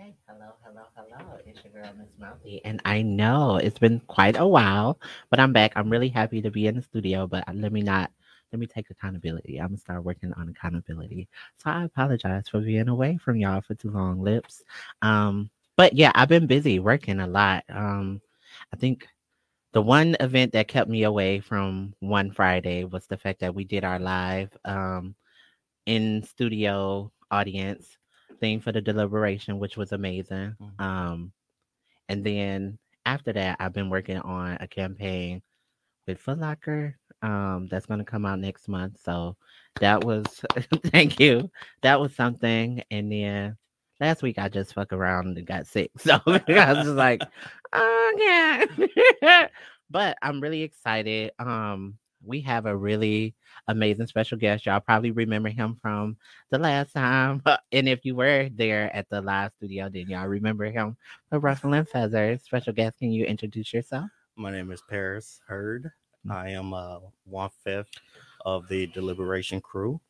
Okay, hello. It's your girl, Miss Mouthy. And I know it's been quite a while, but I'm back. I'm really happy to be in the studio, but let me take accountability. I'm going to start working on accountability. So I apologize for being away from y'all for too long, Lips. But yeah, I've been busy working a lot. I think the one event that kept me away from one Friday was the fact that we did our live in studio audience thing for the deliberation, which was amazing. Mm-hmm. And then after that, I've been working on a campaign with Foot Locker. That's going to come out next month. So that was, thank you. That was something. And then last week I just fuck around and got sick. So I was just like, oh yeah. But I'm really excited. We have a really amazing special guest. Y'all probably remember him from the last time. And if you were there at the live studio, then y'all remember him for Ruffling Feathers. Special guest, can you introduce yourself? My name is Paris Hurd. I am 1/5 of the Deliberation Crew.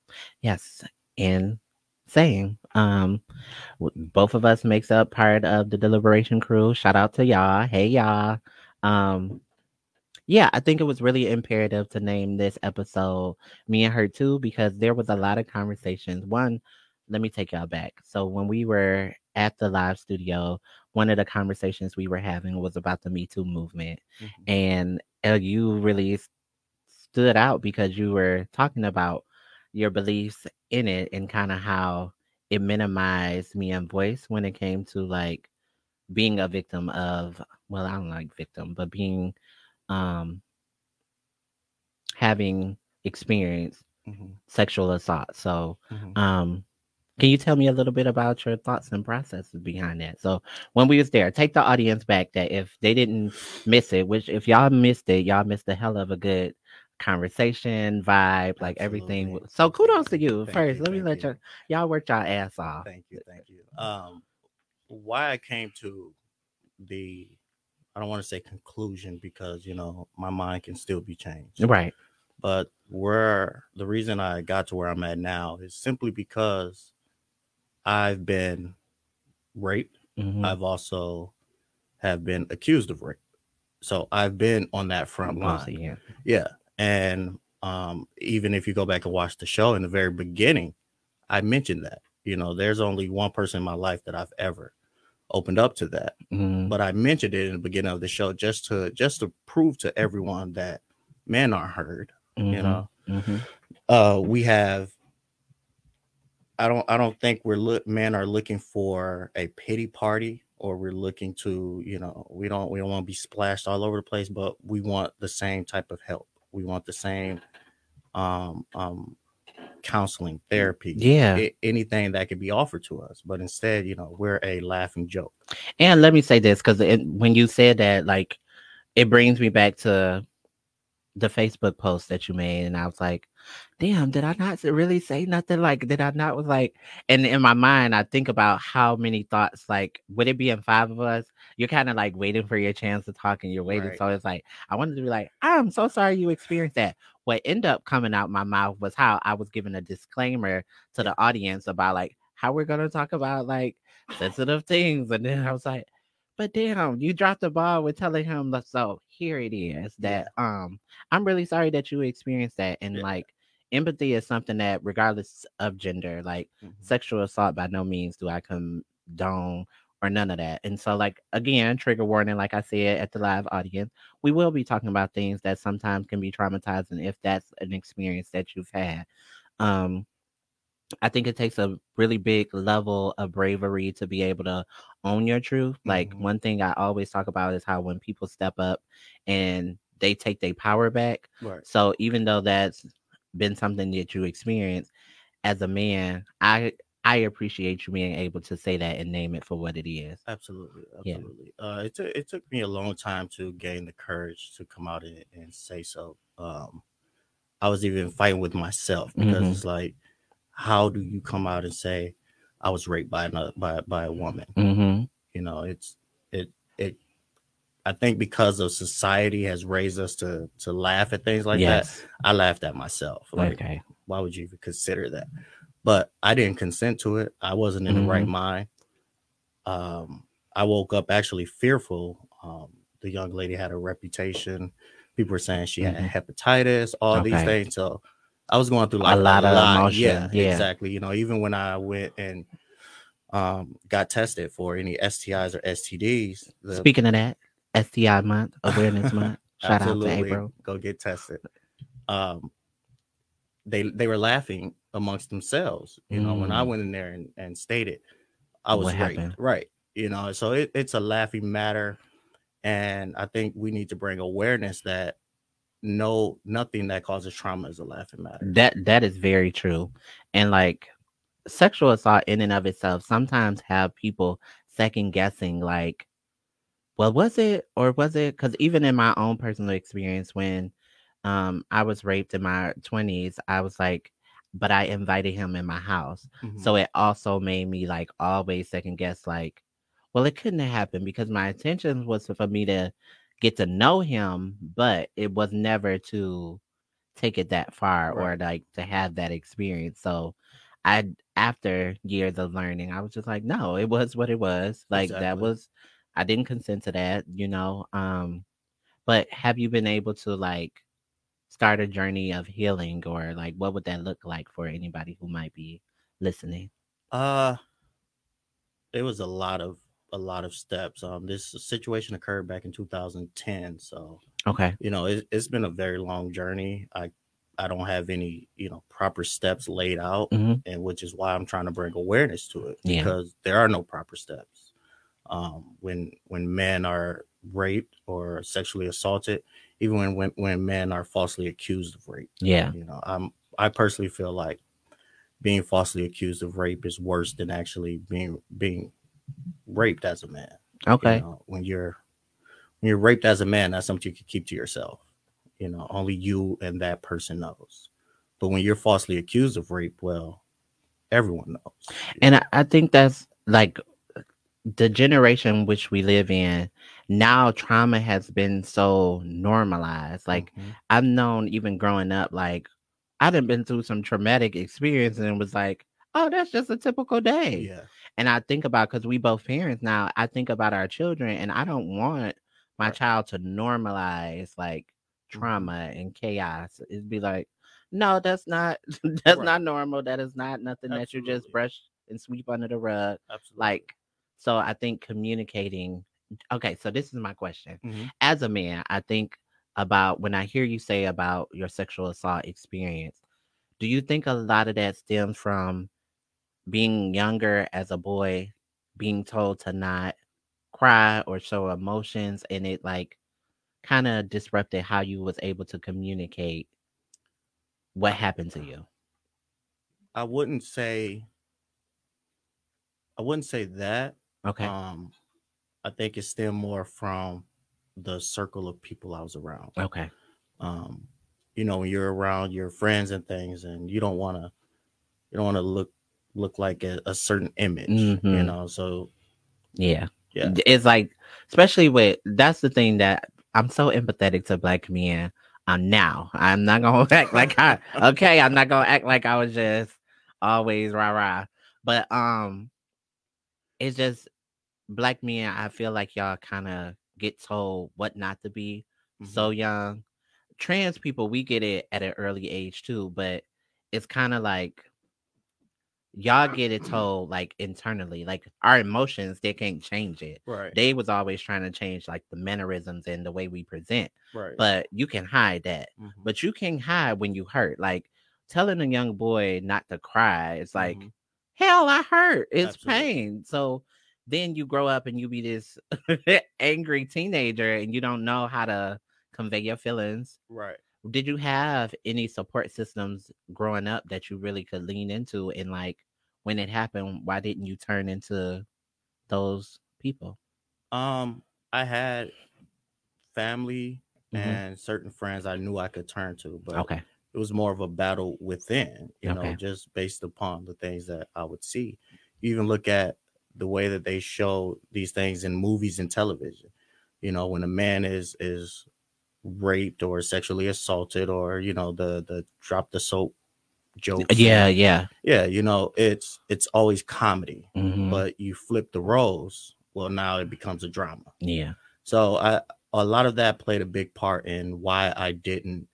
Yes, and same. Both of us makes up part of the Deliberation Crew. Shout out to y'all. Hey, y'all. Yeah, I think it was really imperative to name this episode Me and Her Too, because there was a lot of conversations. One, let me take y'all back. So when we were at the live studio, one of the conversations we were having was about the Me Too movement. Mm-hmm. And you really stood out because you were talking about your beliefs in it and kind of how it minimized me and voice when it came to like being a victim of, well, I don't like victim, but being, having experienced mm-hmm. sexual assault. So, mm-hmm. Can you tell me a little bit about your thoughts and processes behind that? So when we was there, take the audience back, that if they didn't miss it, which if y'all missed it, y'all missed a hell of a good conversation, vibe, like absolutely. Everything. So kudos to you. Y'all work y'all ass off. Thank you. Why I came to the, I don't want to say conclusion because, you know, my mind can still be changed. Right. But the reason I got to where I'm at now is simply because I've been raped. Mm-hmm. I've also have been accused of rape. So I've been on that front line. Yeah. And even if you go back and watch the show in the very beginning, I mentioned that, you know, there's only one person in my life that I've ever opened up to that. Mm-hmm. But I mentioned it in the beginning of the show just to prove to everyone that men are heard, mm-hmm. you know. Mm-hmm. We have I don't think men are looking for a pity party, or we're looking to, you know, we don't want to be splashed all over the place, but we want the same type of help. We want the same counseling, therapy, anything that could be offered to us. But instead, you know, we're a laughing joke. And let me say this, because when you said that, like, it brings me back to the Facebook post that you made, and I was like, damn, did I not really say nothing? Like, did I not was like, and in my mind, I think about how many thoughts, like, would it be in five of us? You're kind of like waiting for your chance to talk and you're waiting. Right. So it's like, I wanted to be like, I'm so sorry you experienced that. What ended up coming out my mouth was how I was giving a disclaimer to the audience about like how we're going to talk about like sensitive things. And then I was like, but damn, you dropped the ball with telling him. So here it is that I'm really sorry that you experienced that. And like, empathy is something that regardless of gender, like mm-hmm. sexual assault, by no means do I condone or none of that. And so like, again, trigger warning, like I said at the live audience, we will be talking about things that sometimes can be traumatizing if that's an experience that you've had. I think it takes a really big level of bravery to be able to own your truth. Like mm-hmm. one thing I always talk about is how when people step up and they take their power back. Right. So even though that's been something that you experience as a man, I appreciate you being able to say that and name it for what it is. Absolutely. Yeah. It took me a long time to gain the courage to come out and say so. I was even fighting with myself because mm-hmm. it's like, how do you come out and say I was raped by a woman? Mm-hmm. You know, it. I think because of society has raised us to laugh at things like yes. that. I laughed at myself. Like, okay, why would you even consider that? But I didn't consent to it. I wasn't in mm-hmm. the right mind. I woke up actually fearful. The young lady had a reputation. People were saying she had hepatitis, all these things. So I was going through like a lot of emotion. Yeah, exactly. You know, even when I went and got tested for any STIs or STDs. Speaking of that, STI month, awareness month. Shout absolutely out to April. Go get tested. They were laughing amongst themselves. You know, when I went in there and stated I was raped, right? You know, so it's a laughing matter. And I think we need to bring awareness that nothing that causes trauma is a laughing matter. That is very true. And like sexual assault in and of itself sometimes have people second guessing like, well, was it or was it? Because even in my own personal experience, when I was raped in my 20s, I was like, but I invited him in my house. Mm-hmm. So it also made me like always second guess like, well, it couldn't have happened because my intention was for me to get to know him, but it was never to take it that far or like to have that experience. So I, after years of learning, I was just like, no, it was what it was. Like that was, I didn't consent to that, you know? But have you been able to like start a journey of healing or like, what would that look like for anybody who might be listening? It was a lot of steps. This situation occurred back in 2010. So, you know, it's been a very long journey. I don't have any, you know, proper steps laid out, and which is why I'm trying to bring awareness to it because there are no proper steps. When men are raped or sexually assaulted, even when men are falsely accused of rape. Yeah. You know, I personally feel like being falsely accused of rape is worse than actually being raped as a man. Okay. You know, when you're raped as a man, that's something you can keep to yourself. You know, only you and that person knows. But when you're falsely accused of rape, well, everyone knows. And I think that's like the generation which we live in now. Trauma has been so normalized. Like I've known even growing up, like I done been through some traumatic experience and was like, oh, that's just a typical day. Yeah. And I think about, because we both parents now, I think about our children and I don't want my child to normalize like trauma and chaos. It'd be like, no, that's not normal. That is not nothing that you just brush and sweep under the rug. Absolutely. Like, so I think communicating. Okay, so this is my question. As a man, I think about when I hear you say about your sexual assault experience, do you think a lot of that stems from being younger as a boy, being told to not cry or show emotions, and it like kind of disrupted how you was able to communicate what happened to you? I wouldn't say that. Okay. I think it stemmed more from the circle of people I was around. Okay. You know, when you're around your friends and things, and you don't want to look like a certain image. You know, so yeah, it's like, especially with, that's the thing that I'm so empathetic to Black men. Now I'm not gonna act like I'm not gonna act like I was just always rah-rah, but it's just Black men, I feel like y'all kind of get told what not to be so young. Trans people, we get it at an early age too, but it's kind of like y'all get it told like internally. Like our emotions, they can't change it. Right. They was always trying to change like the mannerisms and the way we present. Right. But you can hide that. But you can hide when you hurt. Like telling a young boy not to cry, it's like, hell, I hurt. It's pain. So then you grow up and you be this angry teenager and you don't know how to convey your feelings. Right. Did you have any support systems growing up that you really could lean into? And like when it happened, why didn't you turn into those people? I had family and certain friends I knew I could turn to, but it was more of a battle within, you know, just based upon the things that I would see. You even look at the way that they show these things in movies and television. You know, when a man is raped or sexually assaulted, or, you know, the drop the soap jokes. Yeah. You know, it's always comedy, mm-hmm. but you flip the roles. Well, now it becomes a drama. Yeah. So a lot of that played a big part in why I didn't,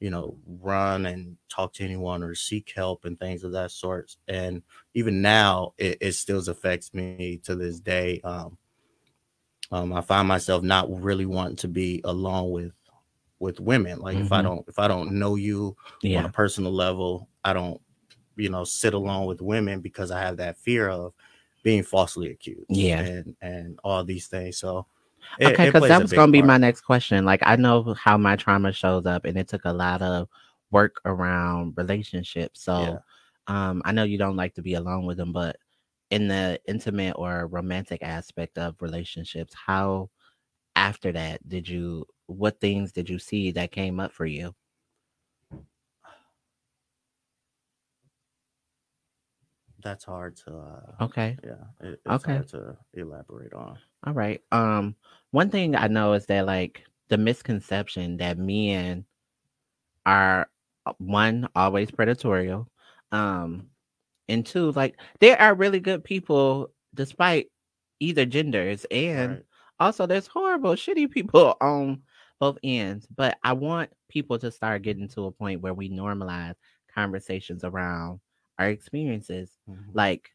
you know, run and talk to anyone or seek help and things of that sort. And even now, it still affects me to this day. I find myself not really wanting to be alone with women. Like mm-hmm. if I don't know you on a personal level, I don't, you know, sit alone with women because I have that fear of being falsely accused. Yeah. And all these things. So. Okay, because that was going to be my next question. Like, I know how my trauma shows up, and it took a lot of work around relationships. So I know you don't like to be alone with them, but in the intimate or romantic aspect of relationships, how after that what things did you see that came up for you? That's hard to hard to elaborate on. All right. One thing I know is that, like, the misconception that men are always predatorial, and two, like, there are really good people despite either genders, and also there's horrible, shitty people on both ends. But I want people to start getting to a point where we normalize conversations around our experiences. Mm-hmm. Like,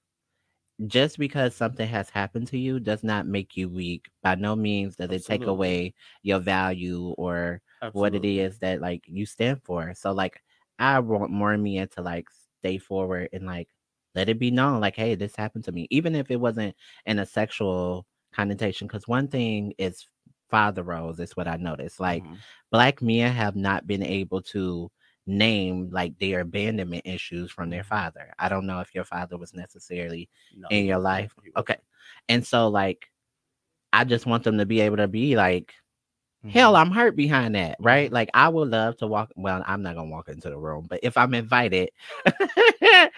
just because something has happened to you does not make you weak. By no means does it take away your value or what it is that, like, you stand for. So, like, I want more men to, like, stay forward and, like, let it be known, like, hey, this happened to me, even if it wasn't in a sexual connotation. Because one thing is father roles, is what I noticed. Like, mm-hmm. Black men have not been able to name, like, their abandonment issues from their father. I don't know if your father was necessarily in your life. Okay. And so, like, I just want them to be able to be like, mm-hmm. hell, I'm hurt behind that, right? Like, I would love to walk. Well, I'm not gonna walk into the room, but if I'm invited, to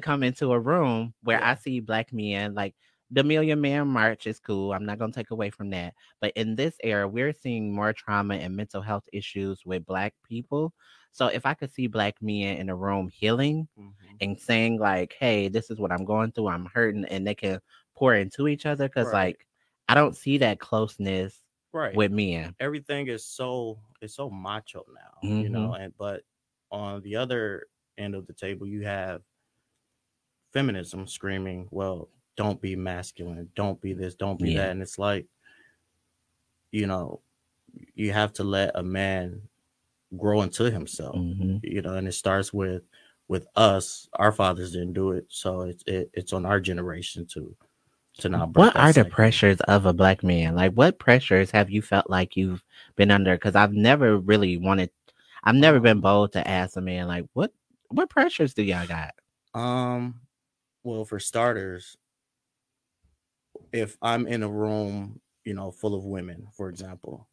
come into a room where I see Black men, like, the Million Man March is cool. I'm not going to take away from that. But in this era, we're seeing more trauma and mental health issues with Black people. So if I could see Black men in a room healing mm-hmm. and saying, like, hey, this is what I'm going through, I'm hurting, and they can pour into each other. Because, like, I don't see that closeness with men. Everything is so macho now, mm-hmm. you know. But on the other end of the table, you have feminism screaming, well, don't be masculine, don't be this, don't be that. And it's like, you know, you have to let a man grow into himself, mm-hmm. you know, and it starts with us. Our fathers didn't do it. So it's on our generation to not break. What are the pressures of a Black man? Like, what pressures have you felt like you've been under? Because I've never been bold to ask a man, like, what pressures do y'all got? Well, for starters, if I'm in a room, you know, full of women, for example,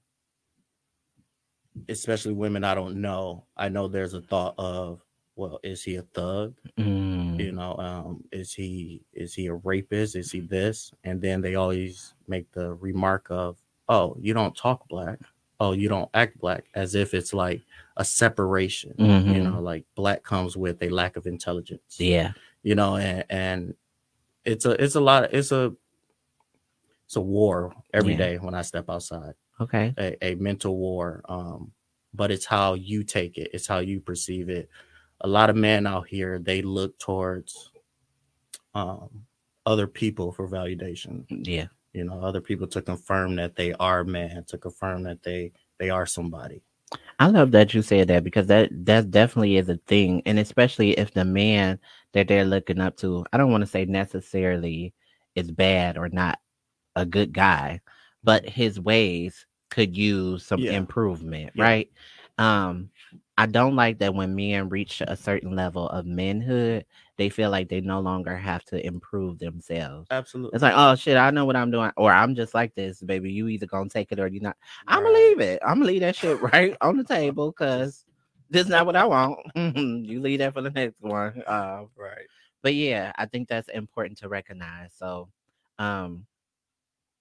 especially women I don't know, I know there's a thought of, well, is he a thug? Mm. You know, is he a rapist? Is he this? And then they always make the remark of, oh, you don't talk Black. Oh, you don't act Black, as if it's like a separation, mm-hmm. you know, like Black comes with a lack of intelligence. Yeah. You know, and it's a war every day when I step outside. Okay. A mental war. But it's how you take it. It's how you perceive it. A lot of men out here, they look towards other people for validation. Yeah. You know, other people to confirm that they are man, to confirm that they are somebody. I love that you said that, because that definitely is a thing. And especially if the man that they're looking up to, I don't want to say necessarily is bad or not a good guy, but his ways could use some improvement, right? I don't like that when men reach a certain level of manhood, they feel like they no longer have to improve themselves. Absolutely. It's like, oh, shit, I know what I'm doing. Or I'm just like this, baby. You either going to take it or you're not. Right. I'm going to leave it. I'm going to leave that shit right on the table, because this is not what I want. You leave that for the next one. Right. But, yeah, I think that's important to recognize. So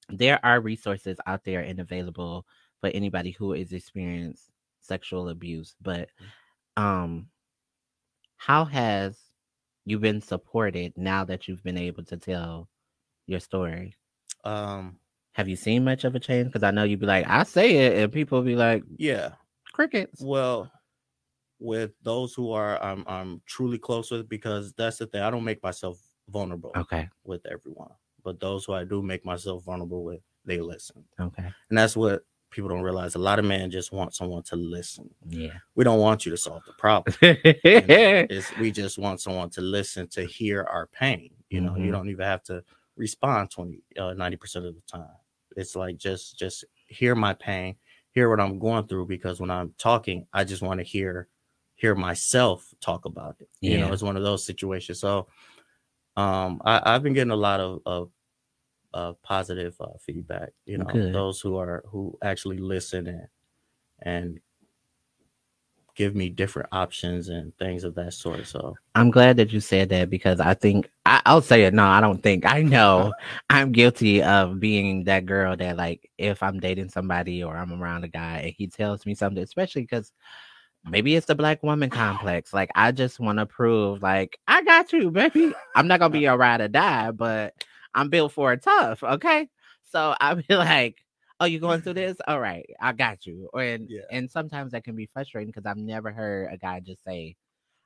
there are resources out there and available for anybody who is experienced sexual abuse. But how has you been supported now that you've been able to tell your story? Have you seen much of a change? Because I know you'd be like, I say it, and people be like, yeah, crickets. Well, with those who are I'm truly close with, because that's the thing. I don't make myself vulnerable with everyone. But those who I do make myself vulnerable with, they listen. Okay. And that's what people don't realize. A lot of men just want someone to listen. Yeah. We don't want you to solve the problem. We just want someone to listen, to hear our pain. You know, you don't even have to respond 90% of the time. It's like, just hear my pain, hear what I'm going through, because when I'm talking, I just want to hear myself talk about it. Yeah. You know, it's one of those situations. So I've been getting a lot of positive feedback, you know. Good. Those who actually listen and give me different options and things of that sort. So I'm glad that you said that, because I think I'll say it. No, I don't think. I know I'm guilty of being that girl that, like, if I'm dating somebody or I'm around a guy and he tells me something, especially because maybe it's the black woman complex. Like, I just want to prove, like, I got you, baby. I'm not going to be a ride or die, but I'm built for it tough. Okay. So I'll be like, oh, you going through this? All right, I got you. And sometimes that can be frustrating, because I've never heard a guy just say,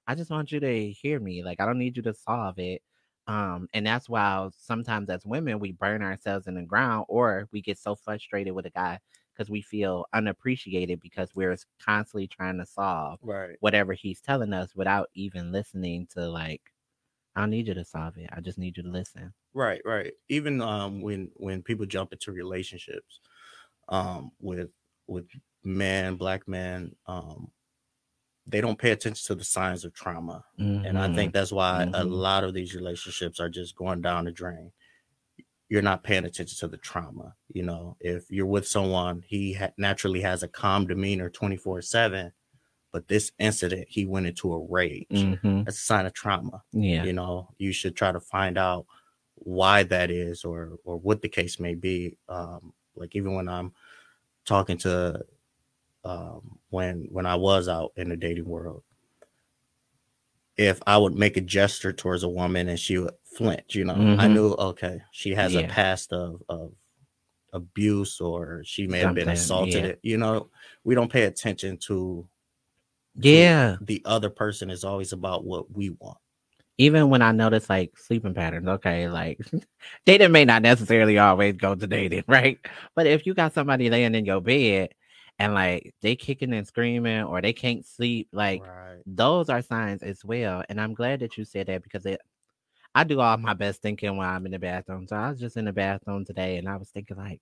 I just want you to hear me. Like, I don't need you to solve it. And that's why sometimes as women, we burn ourselves in the ground, or we get so frustrated with a guy because we feel unappreciated, because we're constantly trying to solve whatever he's telling us without even listening to, like, I don't need you to solve it. I just need you to listen. Right, right. Even when people jump into relationships, with men, black men, they don't pay attention to the signs of trauma. And I think that's why a lot of these relationships are just going down the drain. You're not paying attention to the trauma. You know, if you're with someone, he naturally has a calm demeanor 24/7, but this incident, he went into a rage. That's a sign of trauma. Yeah. You know, you should try to find out why that is, or what the case may be. Like, even when I'm talking to, when I was out in the dating world, if I would make a gesture towards a woman and she would flinch, you know, I knew, okay, she has a past of abuse, or she may have been assaulted. You know, we don't pay attention to. Yeah. The other person is always about what we want. Even when I notice, like, sleeping patterns, okay, like, dating may not necessarily always go to dating, right? But if you got somebody laying in your bed and, like, they kicking and screaming, or they can't sleep, like, those are signs as well. And I'm glad that you said that, because I do all my best thinking while I'm in the bathroom. So I was just in the bathroom today, and I was thinking, like,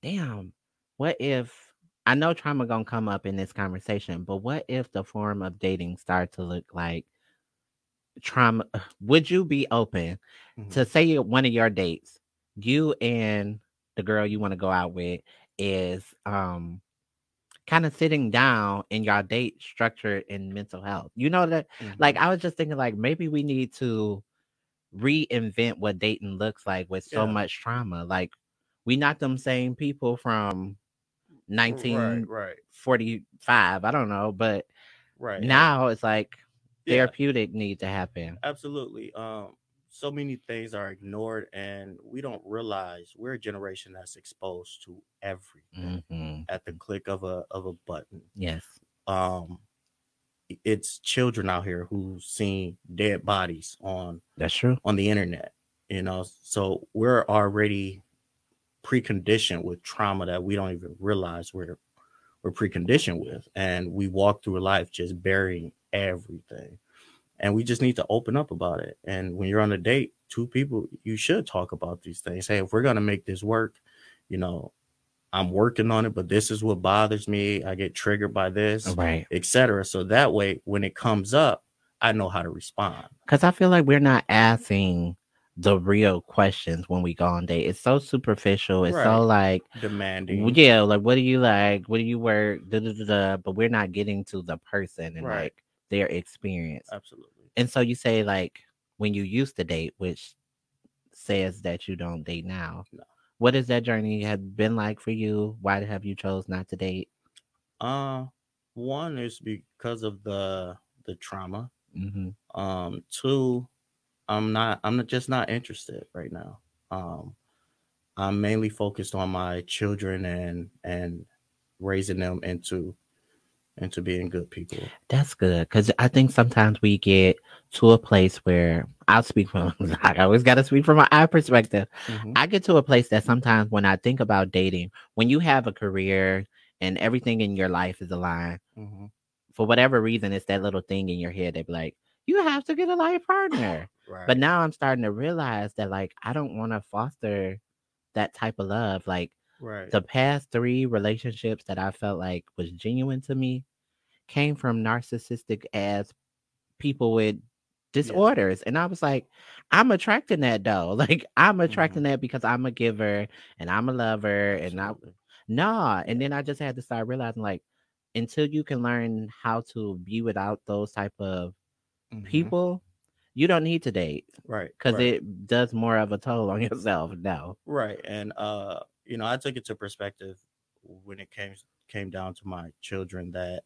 damn, what if, I know trauma gonna come up in this conversation, but what if the form of dating start to look like trauma? Would you be open to, say, one of your dates, you and the girl you want to go out with is kind of sitting down in your date structured in mental health? You know that, like, I was just thinking, like, maybe we need to reinvent what dating looks like with so much trauma. Like, we not them same people from 1945. I don't know, but now it's like therapeutic need to happen. Absolutely. So many things are ignored, and we don't realize we're a generation that's exposed to everything at the click of a button. Yes. It's children out here who've seen dead bodies on the internet, you know. So we're already preconditioned with trauma that we don't even realize we're preconditioned with, and we walk through life just burying everything, and we just need to open up about it. And when you're on a date, two people, you should talk about these things. Hey, if we're gonna make this work, you know, I'm working on it, but this is what bothers me. I get triggered by this, etc. So that way, when it comes up, I know how to respond, because I feel like we're not asking the real questions when we go on date. It's so superficial. It's so, like, demanding. Yeah, like, what do you like? What do you work? Da, da, da, da. But we're not getting to the person and like their experience. Absolutely. And so you say, like, when you used to date, which says that you don't date now. No. What has that journey have been like for you? Why have you chose not to date? One is because of the trauma. Mm-hmm. Two, I'm just not interested right now. I'm mainly focused on my children and raising them into being good people. That's good, because I think sometimes we get to a place where I always gotta speak from my perspective. Mm-hmm. I get to a place that sometimes when I think about dating, when you have a career and everything in your life is aligned, mm-hmm. for whatever reason, it's that little thing in your head that be like, you have to get a life partner. Right. But now I'm starting to realize that, like, I don't want to foster that type of love. Like, right. The past 3 relationships that I felt like was genuine to me came from narcissistic ass people with disorders. Yeah. And I was like, I'm attracting that though. Like, I'm attracting mm-hmm. that because I'm a giver and I'm a lover. And and then I just had to start realizing, like, until you can learn how to be without those type of mm-hmm. people, you don't need to date. Right. Because it does more of a toll on yourself now. Right. And, you know, I took it to perspective when it came down to my children, that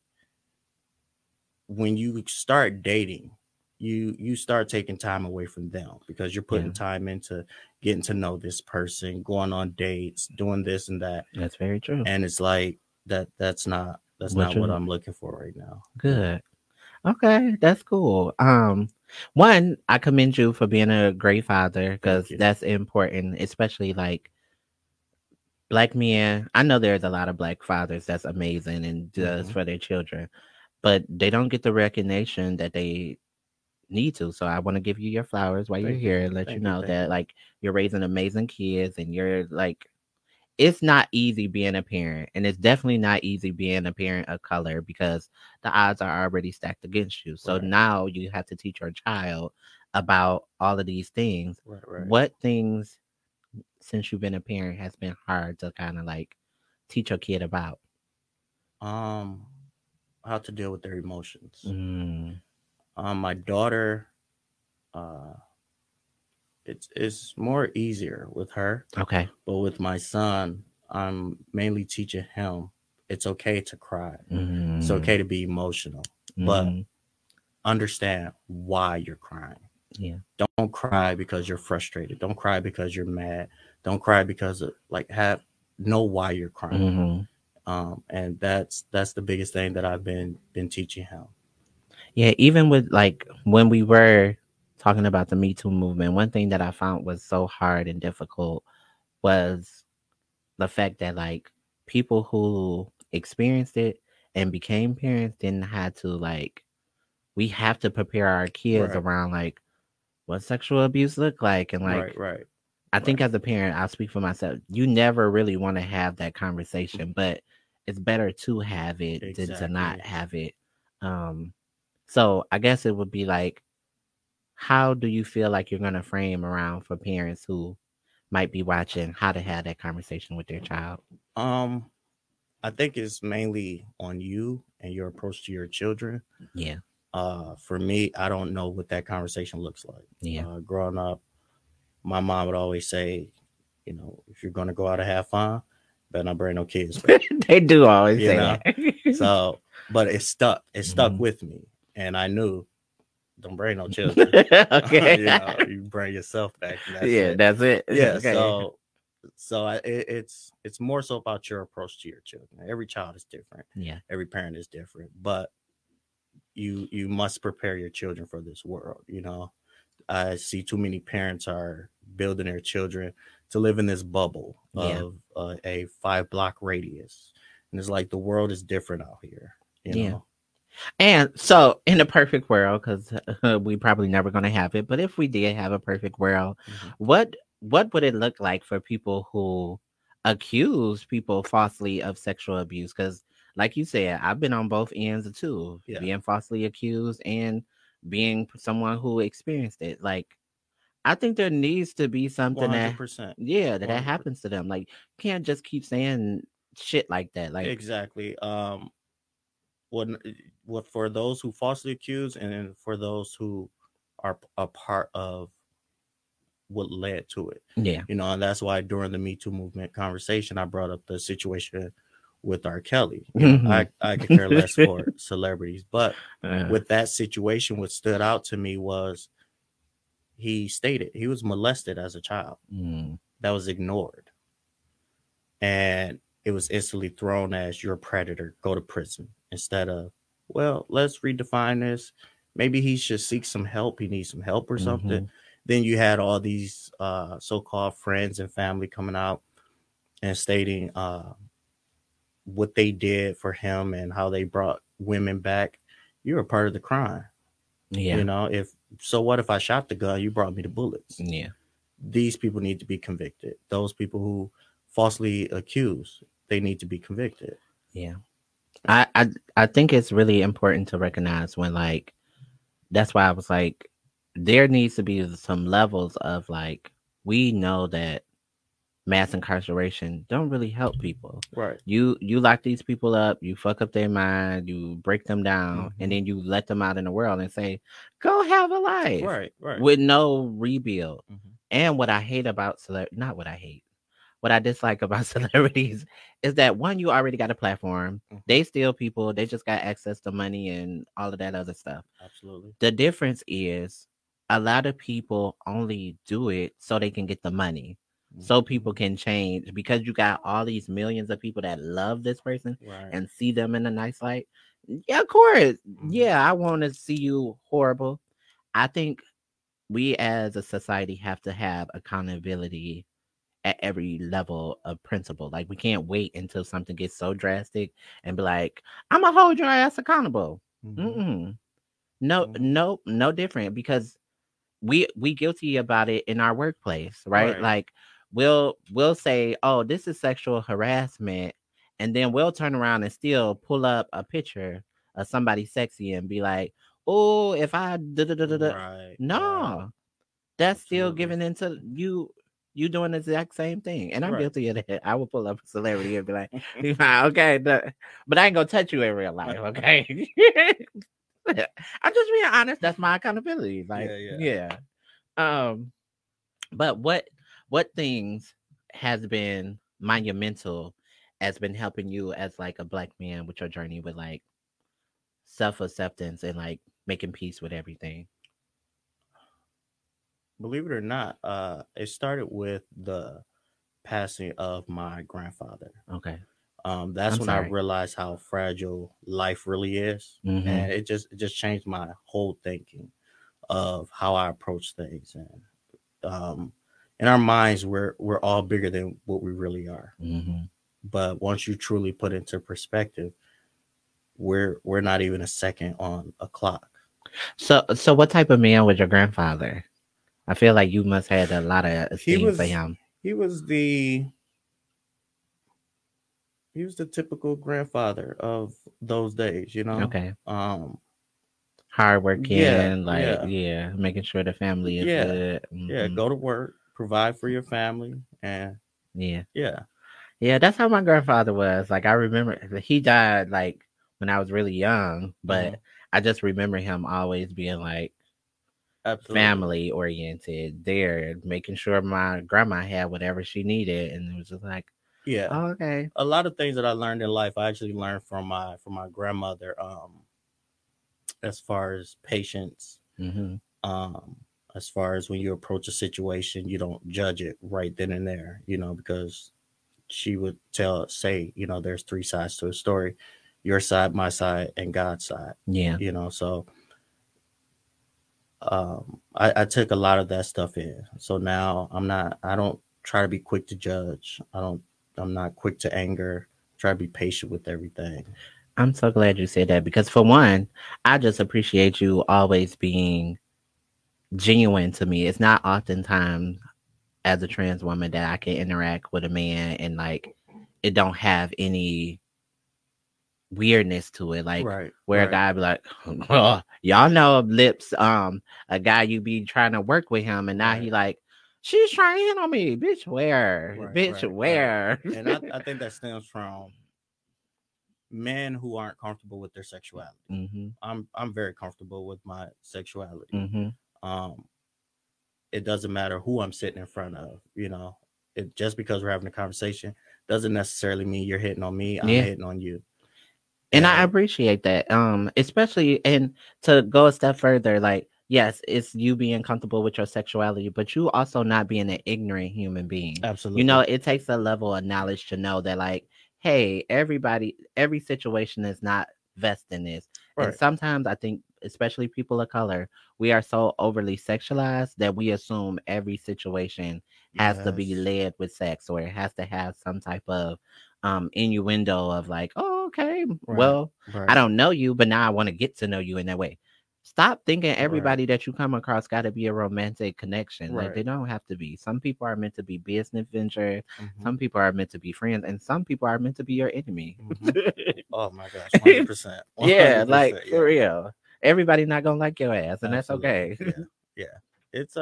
when you start dating, you start taking time away from them, because you're putting time into getting to know this person, going on dates, doing this and that. That's very true. And it's like, that's not what I'm looking for right now. Good. Okay, that's cool. One, I commend you for being a great father, because that's important, especially like Black men. I know there's a lot of Black fathers that's amazing and does mm-hmm. for their children, but they don't get the recognition that they need to. So I want to give you your flowers while you're here and let you know that, like, you're raising amazing kids, and you're like, it's not easy being a parent, and it's definitely not easy being a parent of color, because the odds are already stacked against you. So now you have to teach your child about all of these things. Right. What things, since you've been a parent, has been hard to kind of like teach your kid about? How to deal with their emotions. My daughter, it's more easier with her. Okay. But with my son, I'm mainly teaching him it's okay to cry. Mm. It's okay to be emotional, but understand why you're crying. Yeah. Don't cry because you're frustrated. Don't cry because you're mad. Don't cry because of, like, know why you're crying. Mm-hmm. And that's the biggest thing that I've been teaching him. Yeah, even with, like, when we were talking about the Me Too movement, one thing that I found was so hard and difficult was the fact that, like, people who experienced it and became parents didn't have to, like, we have to prepare our kids around, like, what sexual abuse look like. And, like, I think as a parent, I'll speak for myself, you never really want to have that conversation, but it's better to have it than to not have it. So I guess it would be like, how do you feel like you're going to frame around for parents who might be watching how to have that conversation with their child? I think it's mainly on you and your approach to your children. Yeah. For me, I don't know what that conversation looks like. Yeah. Growing up, my mom would always say, you know, if you're going to go out and have fun, better not bring no kids. They do always say that. So, but it stuck. It stuck with me. And I knew, don't bring no children. Okay. You know, you bring yourself back. That's it. Yeah. Okay. So it's more so about your approach to your children. Every child is different. Yeah. Every parent is different, but you must prepare your children for this world. You know, I see too many parents are building their children to live in this bubble of a 5-block radius. And it's like, the world is different out here, you know? And so, in a perfect world, because we probably never going to have it, but if we did have a perfect world, what would it look like for people who accuse people falsely of sexual abuse? Because, like you said, I've been on both ends too, being falsely accused and being someone who experienced it. Like, I think there needs to be something 100%. That happens to them. Like, you can't just keep saying shit like that. Like, exactly. What for those who falsely accuse, and for those who are a part of what led to it. Yeah. You know, and that's why during the Me Too movement conversation, I brought up the situation with R. Kelly. Mm-hmm. I could care less for celebrities. But with that situation, what stood out to me was he stated he was molested as a child. Mm. That was ignored. And it was instantly thrown as you're a predator, go to prison, instead of, well, let's redefine this. Maybe he should seek some help. He needs some help or something. Mm-hmm. Then you had all these so-called friends and family coming out and stating what they did for him and how they brought women back. You're a part of the crime. Yeah. You know, so what if I shot the gun? You brought me the bullets. Yeah. These people need to be convicted. Those people who falsely accused, they need to be convicted. Yeah. I think it's really important to recognize when, like, that's why I was like, there needs to be some levels of, like, we know that mass incarceration don't really help people. Right. You lock these people up, you fuck up their mind, you break them down, mm-hmm. and then you let them out in the world and say, go have a life. Right. With no rebuild. Mm-hmm. And what I hate about what I dislike about celebrities is that, one, you already got a platform. Mm-hmm. They steal people. They just got access to money and all of that other stuff. Absolutely. The difference is a lot of people only do it so they can get the money. Mm-hmm. So people can change, because you got all these millions of people that love this person and see them in a nice light. Yeah, of course. Mm-hmm. Yeah, I want to see you horrible. I think we as a society have to have accountability at every level of principle. Like, we can't wait until something gets so drastic and be like, I'm gonna hold your ass accountable. Mm-hmm. Mm-mm. No different, because we guilty about it in our workplace, right? Like, we'll say, oh, this is sexual harassment, and then we'll turn around and still pull up a picture of somebody sexy and be like, oh, if I that's still giving into you doing the exact same thing. And I'm guilty of that. I will pull up a celebrity and be like, okay, but I ain't going to touch you in real life, okay? I'm just being honest. That's my accountability. Like, yeah. But what things has been monumental has been helping you as, like, a Black man with your journey with, like, self-acceptance and, like, making peace with everything? Believe it or not, it started with the passing of my grandfather. Okay. I realized how fragile life really is. Mm-hmm. And it just changed my whole thinking of how I approach things. And in our minds, we're all bigger than what we really are. Mm-hmm. But once you truly put into perspective, we're not even a second on a clock. So what type of man was your grandfather? I feel like you must have had a lot of esteem for him. He was the typical grandfather of those days, you know? Okay. Hardworking, making sure the family is good. Mm-hmm. Yeah, go to work, provide for your family, and yeah, that's how my grandfather was. Like, I remember he died, like, when I was really young, but mm-hmm. I just remember him always being, like, family oriented there, making sure my grandma had whatever she needed, and it was just like, a lot of things that I learned in life I actually learned from my grandmother, as far as patience, mm-hmm. As far as when you approach a situation, you don't judge it right then and there, you know, because she would say, you know, there's three sides to a story: your side, my side, and God's side. Yeah, you know, so I took a lot of that stuff in. So now I don't try to be quick to judge. I'm not quick to anger. I try to be patient with everything. I'm so glad you said that, because, for one, I just appreciate you always being genuine to me. It's not oftentimes as a trans woman that I can interact with a man and, like, it don't have any weirdness to it, like, where a guy be like, oh, y'all know Lips, a guy you be trying to work with him, and now he like, she's trying on me, bitch, where? Right. And I think that stems from men who aren't comfortable with their sexuality. Mm-hmm. I'm very comfortable with my sexuality. Mm-hmm. It doesn't matter who I'm sitting in front of, you know. Just because we're having a conversation doesn't necessarily mean you're hitting on me. I'm hitting on you. And I appreciate that. Especially, and to go a step further, like, yes, it's you being comfortable with your sexuality, but you also not being an ignorant human being. Absolutely. You know, it takes a level of knowledge to know that, like, hey, everybody, every situation is not vested in this. Right. And sometimes I think, especially people of color, we are so overly sexualized that we assume every situation has to be led with sex, or it has to have some type of innuendo of like, oh, okay, well, I don't know you, but now I want to get to know you in that way. Stop thinking everybody that you come across got to be a romantic connection. Like, they don't have to be. Some people are meant to be business venture. Some people are meant to be friends, and some people are meant to be your enemy. Oh my gosh, 100%. Yeah, like for real. Everybody not gonna like your ass, and Absolutely. That's okay. It's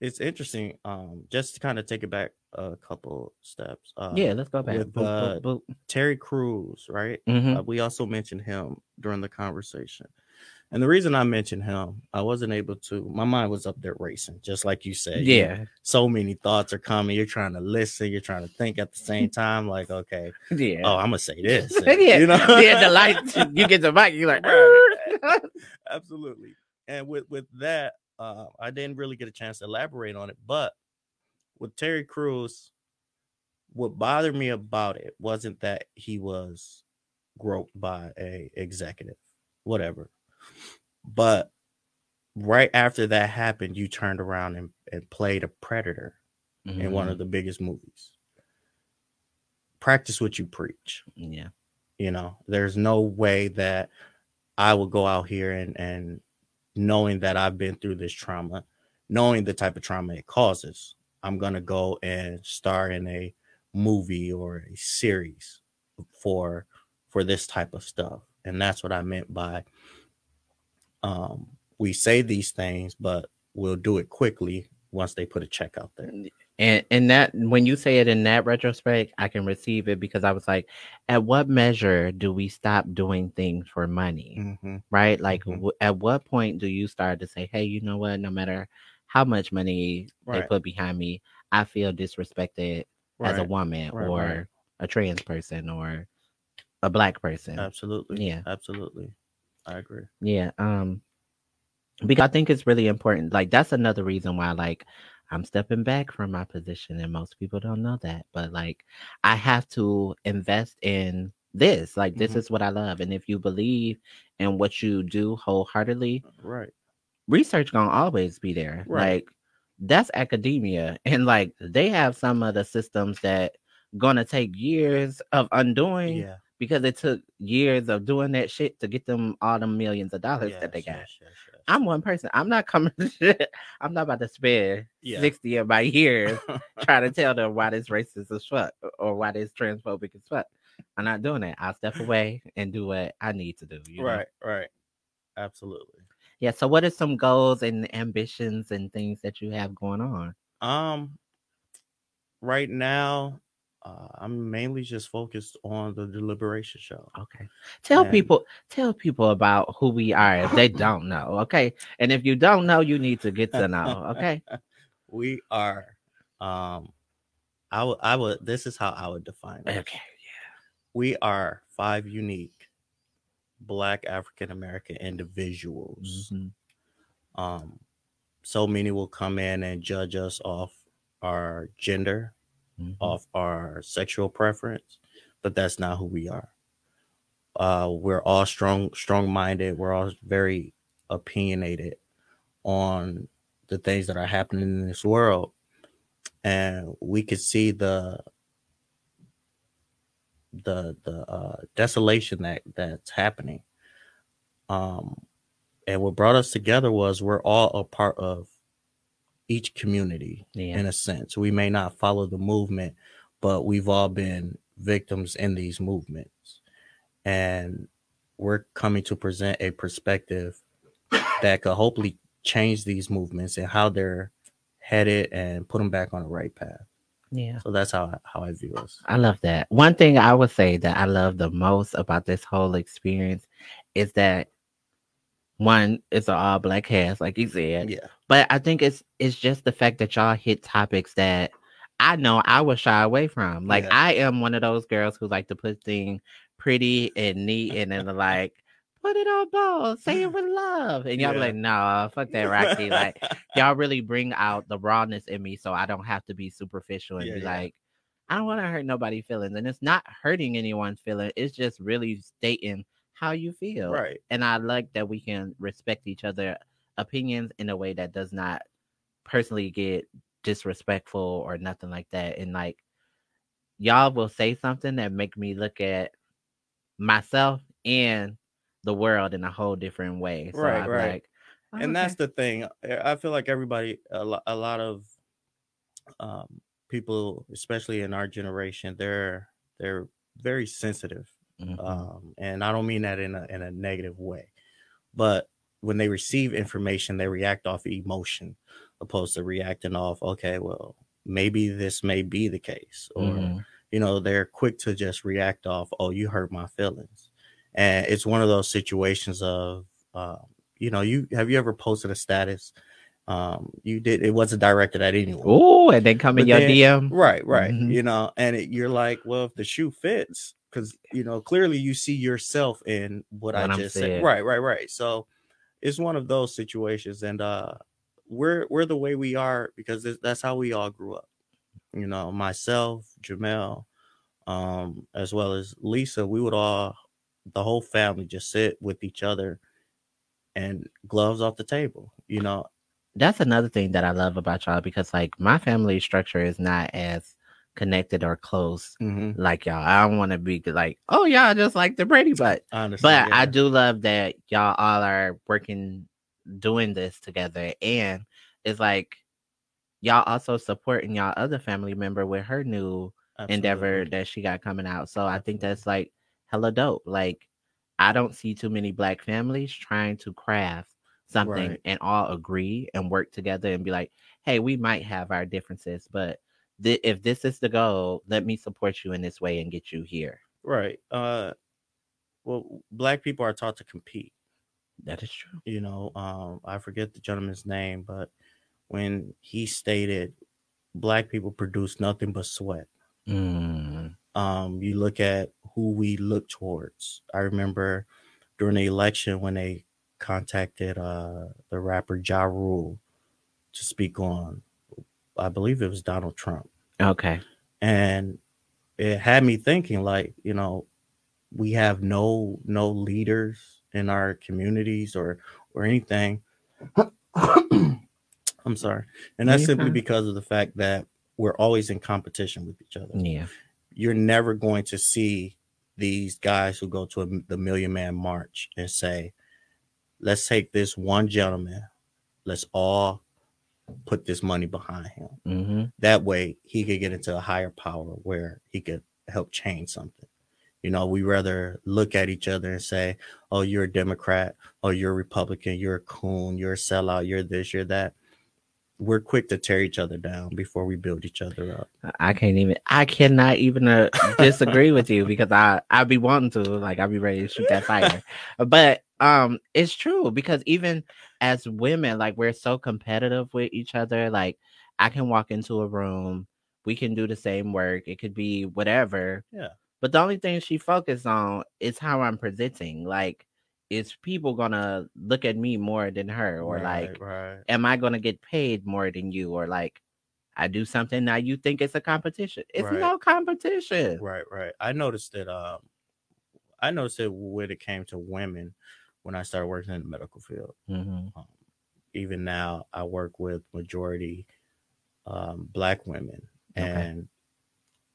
it's interesting. Just to kind of take it back a couple steps. Let's go back with Terry Crews, right? We also mentioned him during the conversation, and the reason I mentioned him, I wasn't able to. My mind was up there racing, just like you said. Yeah, you know, so many thoughts are coming. You're trying to listen, you're trying to think at the same time. Like, okay, I'm gonna say this. And, you know, the light. You get the mic, you're like, absolutely. And with that. I didn't really get a chance to elaborate on it, but with Terry Crews, what bothered me about it wasn't that he was groped by a executive, whatever. But right after that happened, you turned around and played a predator in one of the biggest movies. Practice what you preach. Yeah. You know, there's no way that I will go out here and knowing that I've been through this trauma, knowing the type of trauma it causes, I'm going to go and star in a movie or a series for this type of stuff. And that's what I meant by we say these things, but we'll do it quickly once they put a check out there. And that, when you say it in that retrospect, I can receive it, because I was like, at what measure do we stop doing things for money? Right? Like, at what point do you start to say, hey, you know what? No matter how much money they put behind me, I feel disrespected as a woman or a trans person or a black person. Absolutely. Yeah, absolutely. I agree. Yeah. Because I think it's really important. Like, that's another reason why, like, I'm stepping back from my position, and most people don't know that. But, like, I have to invest in this. Like, this is what I love. And if you believe in what you do wholeheartedly, research gonna always be there. Like, that's academia. And, like, they have some of the systems that gonna take years of undoing because it took years of doing that shit to get them all the millions of dollars that they got. I'm one person. I'm not coming to shit. I'm not about to spend 60 of my years trying to tell them why this racist as fuck or why this transphobic as fuck. I'm not doing that. I'll step away and do what I need to do. You know? Right. Absolutely. Yeah. So what are some goals and ambitions and things that you have going on? Right now, I'm mainly just focused on the Deliberation show. Okay. Tell people about who we are if they don't know. Okay. And if you don't know, you need to get to know. Okay. We are, I would, this is how I would define it. Okay. Yeah. We are 5 unique Black African American individuals. So many will come in and judge us off our gender, off our sexual preference, but that's not who we are. We're all strong-minded. We're all very opinionated on the things that are happening in this world, and we could see the desolation that's happening. And what brought us together was we're all a part of each community in a sense. We may not follow the movement, but we've all been victims in these movements. And we're coming to present a perspective that could hopefully change these movements and how they're headed and put them back on the right path. Yeah. So that's how I view us. I love that. One thing I would say that I love the most about this whole experience is that, one, it's an all black cast, like you said. Yeah. But I think it's just the fact that y'all hit topics that I know I would shy away from. Like, yeah. I am one of those girls who like to put things pretty and neat and then like, put it on bold, say it with love. And y'all be like, nah, fuck that, Roxy. Like, y'all really bring out the rawness in me so I don't have to be superficial and be like, I don't want to hurt nobody's feelings. And it's not hurting anyone's feelings. It's just really stating how you feel. Right. And I like that we can respect each other's opinions in a way that does not personally get disrespectful or nothing like that. And like, y'all will say something that make me look at myself and the world in a whole different way. So right. Like, oh, and that's the thing. I feel like everybody, a lot of people, especially in our generation, they're very sensitive. Mm-hmm. And I don't mean that in a negative way, but when they receive information, they react off emotion, opposed to reacting off, okay, well, maybe this may be the case, or, you know, they're quick to just react off, oh, you hurt my feelings. And it's one of those situations of, you know, have you ever posted a status? You did, it wasn't directed at anyone. Oh, and then come in your DM. Right. Mm-hmm. You know, and you're like, well, if the shoe fits, because, you know, clearly you see yourself in what I just said. Right. So it's one of those situations. And, we're the way we are because that's how we all grew up. You know, myself, Jamel, as well as Lisa, we would all, the whole family, just sit with each other and gloves off the table, you know. That's another thing that I love about y'all, because like my family structure is not as connected or close like y'all. I don't want to be like, oh, y'all just like the Brady Bunch. But I do love that y'all all are doing this together, and it's like y'all also supporting y'all other family member with her new endeavor that she got coming out. So I think that's like hella dope. Like, I don't see too many Black families trying to craft something and all agree and work together and be like, hey, we might have our differences, but if this is the goal, let me support you in this way and get you here. Right. Well, Black people are taught to compete. That is true. You know, I forget the gentleman's name, but when he stated Black people produce nothing but sweat. You look at who we look towards. I remember during the election when they contacted the rapper Ja Rule to speak on, I believe it was Donald Trump. Okay. And it had me thinking, like, you know, we have no leaders in our communities or anything. I'm sorry. And that's simply because of the fact that we're always in competition with each other. Yeah. You're never going to see these guys who go to the Million Man March and say, let's take this one gentleman. Let's all put this money behind him. Mm-hmm. That way he could get into a higher power where he could help change something. You know, we rather look at each other and say, oh, you're a Democrat, oh, you're a Republican, you're a coon, you're a sellout, you're this, you're that. We're quick to tear each other down before we build each other up. I cannot even disagree with you, because I be wanting to, like, I be ready to shoot that fire. But it's true, because even as women, like, we're so competitive with each other. Like, I can walk into a room, we can do the same work, it could be whatever. Yeah. But the only thing she focused on is how I'm presenting. Like, is people going to look at me more than her? Or am I going to get paid more than you? Or like, I do something, now you think it's a competition. It's no competition. Right. I noticed it when it came to women when I started working in the medical field. Mm-hmm. Even now, I work with majority Black women. And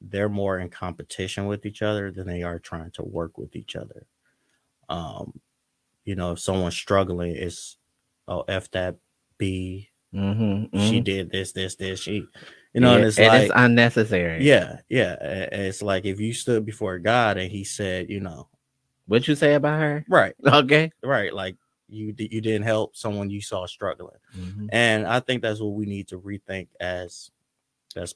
they're more in competition with each other than they are trying to work with each other. You know, if someone's struggling, it's, oh, F that B. Mm-hmm, mm-hmm. She did this. She, you know, and it's like, it's unnecessary. Yeah. It's like, if you stood before God and he said, you know, what you say about her? Right. Okay. Right. Like, you didn't help someone you saw struggling. Mm-hmm. And I think that's what we need to rethink as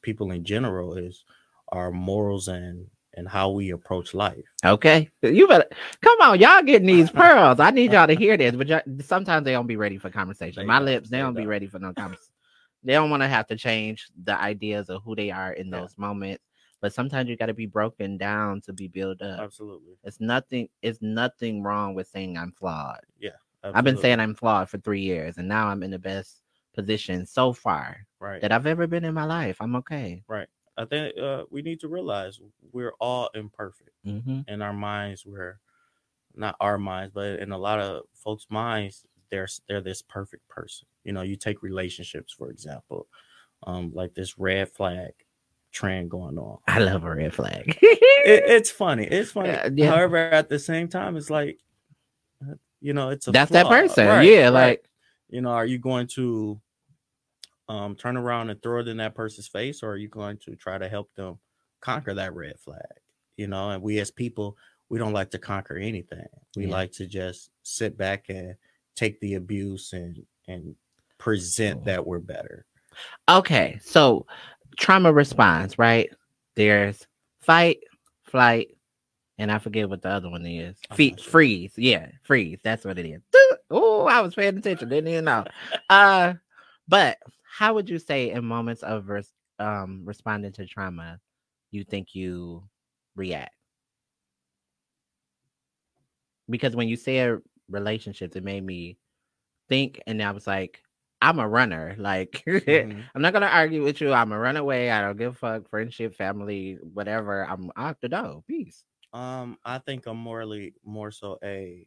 people in general is, our morals and how we approach life. Okay. You better come on, y'all getting these pearls. I need y'all to hear this, but sometimes they don't be ready for conversation. They don't be ready for no They don't want to have to change the ideas of who they are in those moments. But sometimes you got to be broken down to be built up. Absolutely. It's nothing wrong with saying I'm flawed. Yeah. Absolutely. I've been saying I'm flawed for 3 years, and now I'm in the best position so far that I've ever been in my life. I'm okay. Right. I think we need to realize we're all imperfect in our minds. We're not our minds, but in a lot of folks' minds, they're this perfect person. You know, you take relationships, for example, like this red flag trend going on. I love a red flag. It's funny. It's funny. Yeah. However, at the same time, it's like, you know, it's a that's flaw. That person. Right, yeah. Right. Like, you know, are you going to turn around and throw it in that person's face, or are you going to try to help them conquer that red flag? You know, and we as people, we don't like to conquer anything. We like to just sit back and take the abuse and present that we're better. Okay. So trauma response, right? There's fight, flight, and I forget what the other one is. Freeze. Yeah, freeze. That's what it is. Oh, I was paying attention. Didn't even know. But how would you say in moments of responding to trauma, you think you react? Because when you said relationships, it made me think, and I was like, I'm a runner. Like, I'm not going to argue with you. I'm a runaway. I don't give a fuck. Friendship, family, whatever. I'm out the door. Peace. I think I'm more so a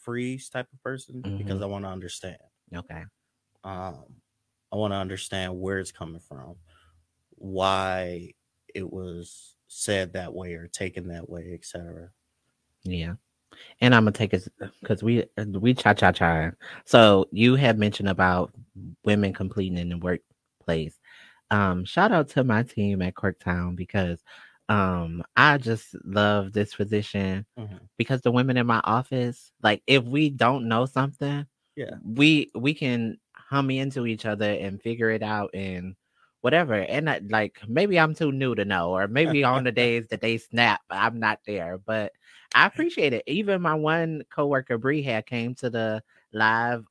freeze type of person because I want to understand. Okay. I want to understand where it's coming from, why it was said that way or taken that way, etc. Yeah. And I'm gonna take it because we cha-cha-cha. So you had mentioned about women completing in the workplace. Shout out to my team at Corktown because I just love this position because the women in my office, like if we don't know something, we can hum into each other and figure it out and whatever. And I, like maybe I'm too new to know, or maybe on the days that they snap, I'm not there. But I appreciate it. Even my one coworker, Bree, had came to the live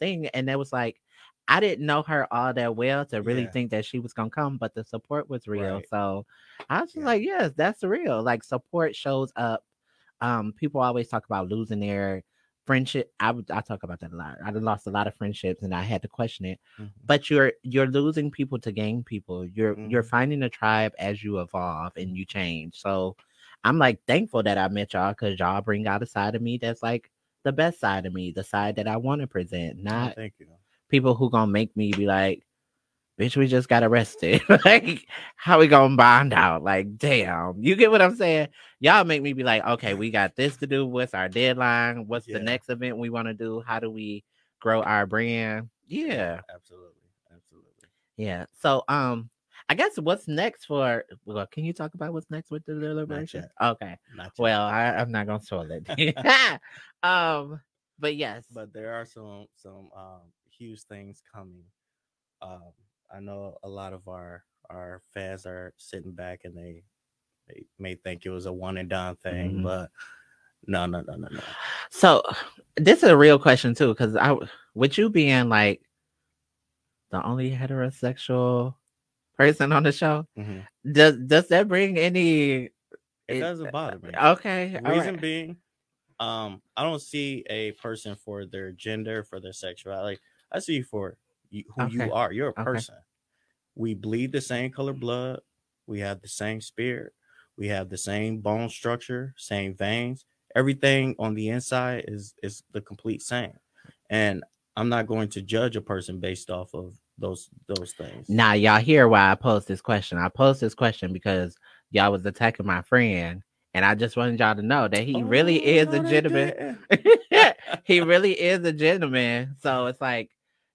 thing, and it was like, I didn't know her all that well to really think that she was going to come, but the support was real. Right. So I was just like, yes, that's real. Like support shows up. People always talk about losing their friendship. I talk about that a lot. I lost a lot of friendships and I had to question it, but you're losing people to gain people. You're finding a tribe as you evolve and you change. So I'm like thankful that I met y'all because y'all bring out a side of me that's like the best side of me, the side that I want to present, not people who gonna make me be like, bitch, we just got arrested. Like, how we gonna bond out? Like, damn. You get what I'm saying? Y'all make me be like, okay, we got this to do. What's our deadline? What's the next event we want to do? How do we grow our brand? Yeah. Absolutely. Yeah. So I guess what's next for can you talk about what's next with the deliberation? Okay. Well, I'm not gonna spoil it. But yes. But there are some huge things coming. I know a lot of our fans are sitting back and they may think it was a one and done thing, but no. So this is a real question too, because with you being like the only heterosexual person on the show, does that bring any? It doesn't bother me. Okay. Reason being, I don't see a person for their gender, for their sexuality. I see for who you are. You're a person. We bleed the same color blood. We have the same spirit. We have the same bone structure, same veins. Everything on the inside is the complete same. And I'm not going to judge a person based off of those things. Now, y'all hear why I posed this question. I posed this question because y'all was attacking my friend. And I just wanted y'all to know that he really is a gentleman. He really is a gentleman. So it's like,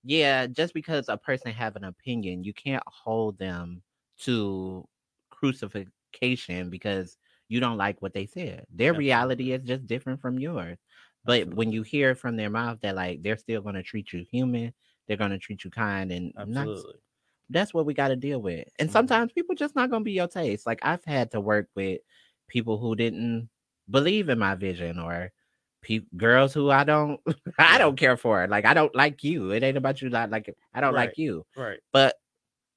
yeah, just because a person have an opinion, you can't hold them to crucifixion because you don't like what they said. Their reality is just different from yours. But when you hear from their mouth that like they're still going to treat you human, they're going to treat you kind, and that's what we got to deal with. And sometimes people just not going to be your taste. Like I've had to work with people who didn't believe in my vision or girls who I don't care for. Like, I don't like you. It ain't about you. Like I don't like you. Right. But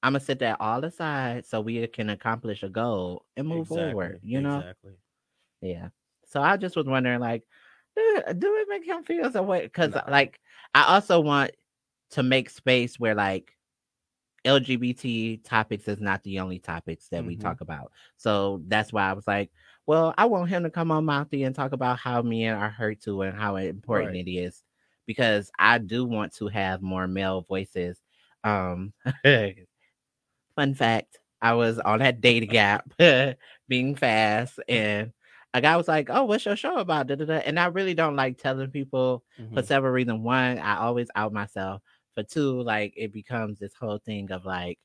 I'm gonna set that all aside so we can accomplish a goal and move forward. You know. Exactly. Yeah. So I just was wondering, like, do it make him feel some way? Because like, I also want to make space where like LGBT topics is not the only topics that we talk about. So that's why I was like, well, I want him to come on Mouthy and talk about how men are hurt too and how important it is, because I do want to have more male voices. Fun fact, I was on that dating app being fast, and a guy was like, oh, what's your show about? Da-da-da. And I really don't like telling people for several reasons. One, I always out myself. But two, like, it becomes this whole thing of like,